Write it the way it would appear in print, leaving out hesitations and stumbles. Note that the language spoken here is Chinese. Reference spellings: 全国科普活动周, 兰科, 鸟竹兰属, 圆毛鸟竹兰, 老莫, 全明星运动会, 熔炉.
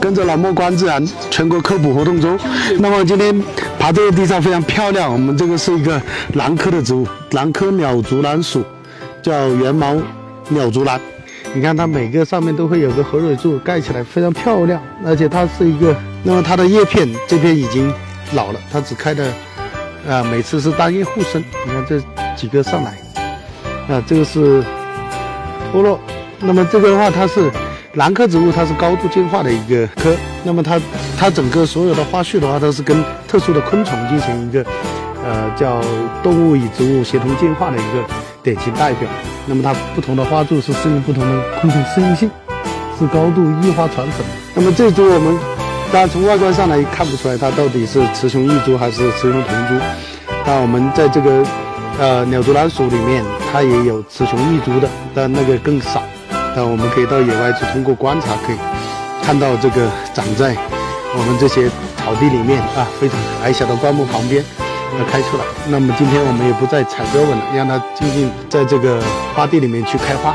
跟着老莫观自然全国科普活动周。那么今天爬这个地上非常漂亮，我们这个是一个兰科的植物，兰科鸟竹兰属，叫圆毛鸟竹兰。你看它每个上面都会有个河水柱盖起来，非常漂亮。而且它是一个，那么它的叶片这边已经老了，它只开的每次是单叶互生。你看这几个上来，这个是脱落。那么这个的话，它是兰科植物，它是高度进化的一个科。那么它整个所有的花序的话，它是跟特殊的昆虫进行一个叫动物与植物协同进化的一个典型代表。那么它不同的花柱是适应不同的昆虫适应性，是高度异花传承。那么这株我们大家从外观上来看不出来它到底是雌雄异株还是雌雄同株。那我们在这个鸟竹兰属里面，它也有雌雄异株的，但那个更少。那我们可以到野外去，通过观察可以看到这个长在我们这些草地里面非常矮小的灌木旁边开出来。那么今天我们也不再采摘稳了，让它静静在这个花地里面去开花。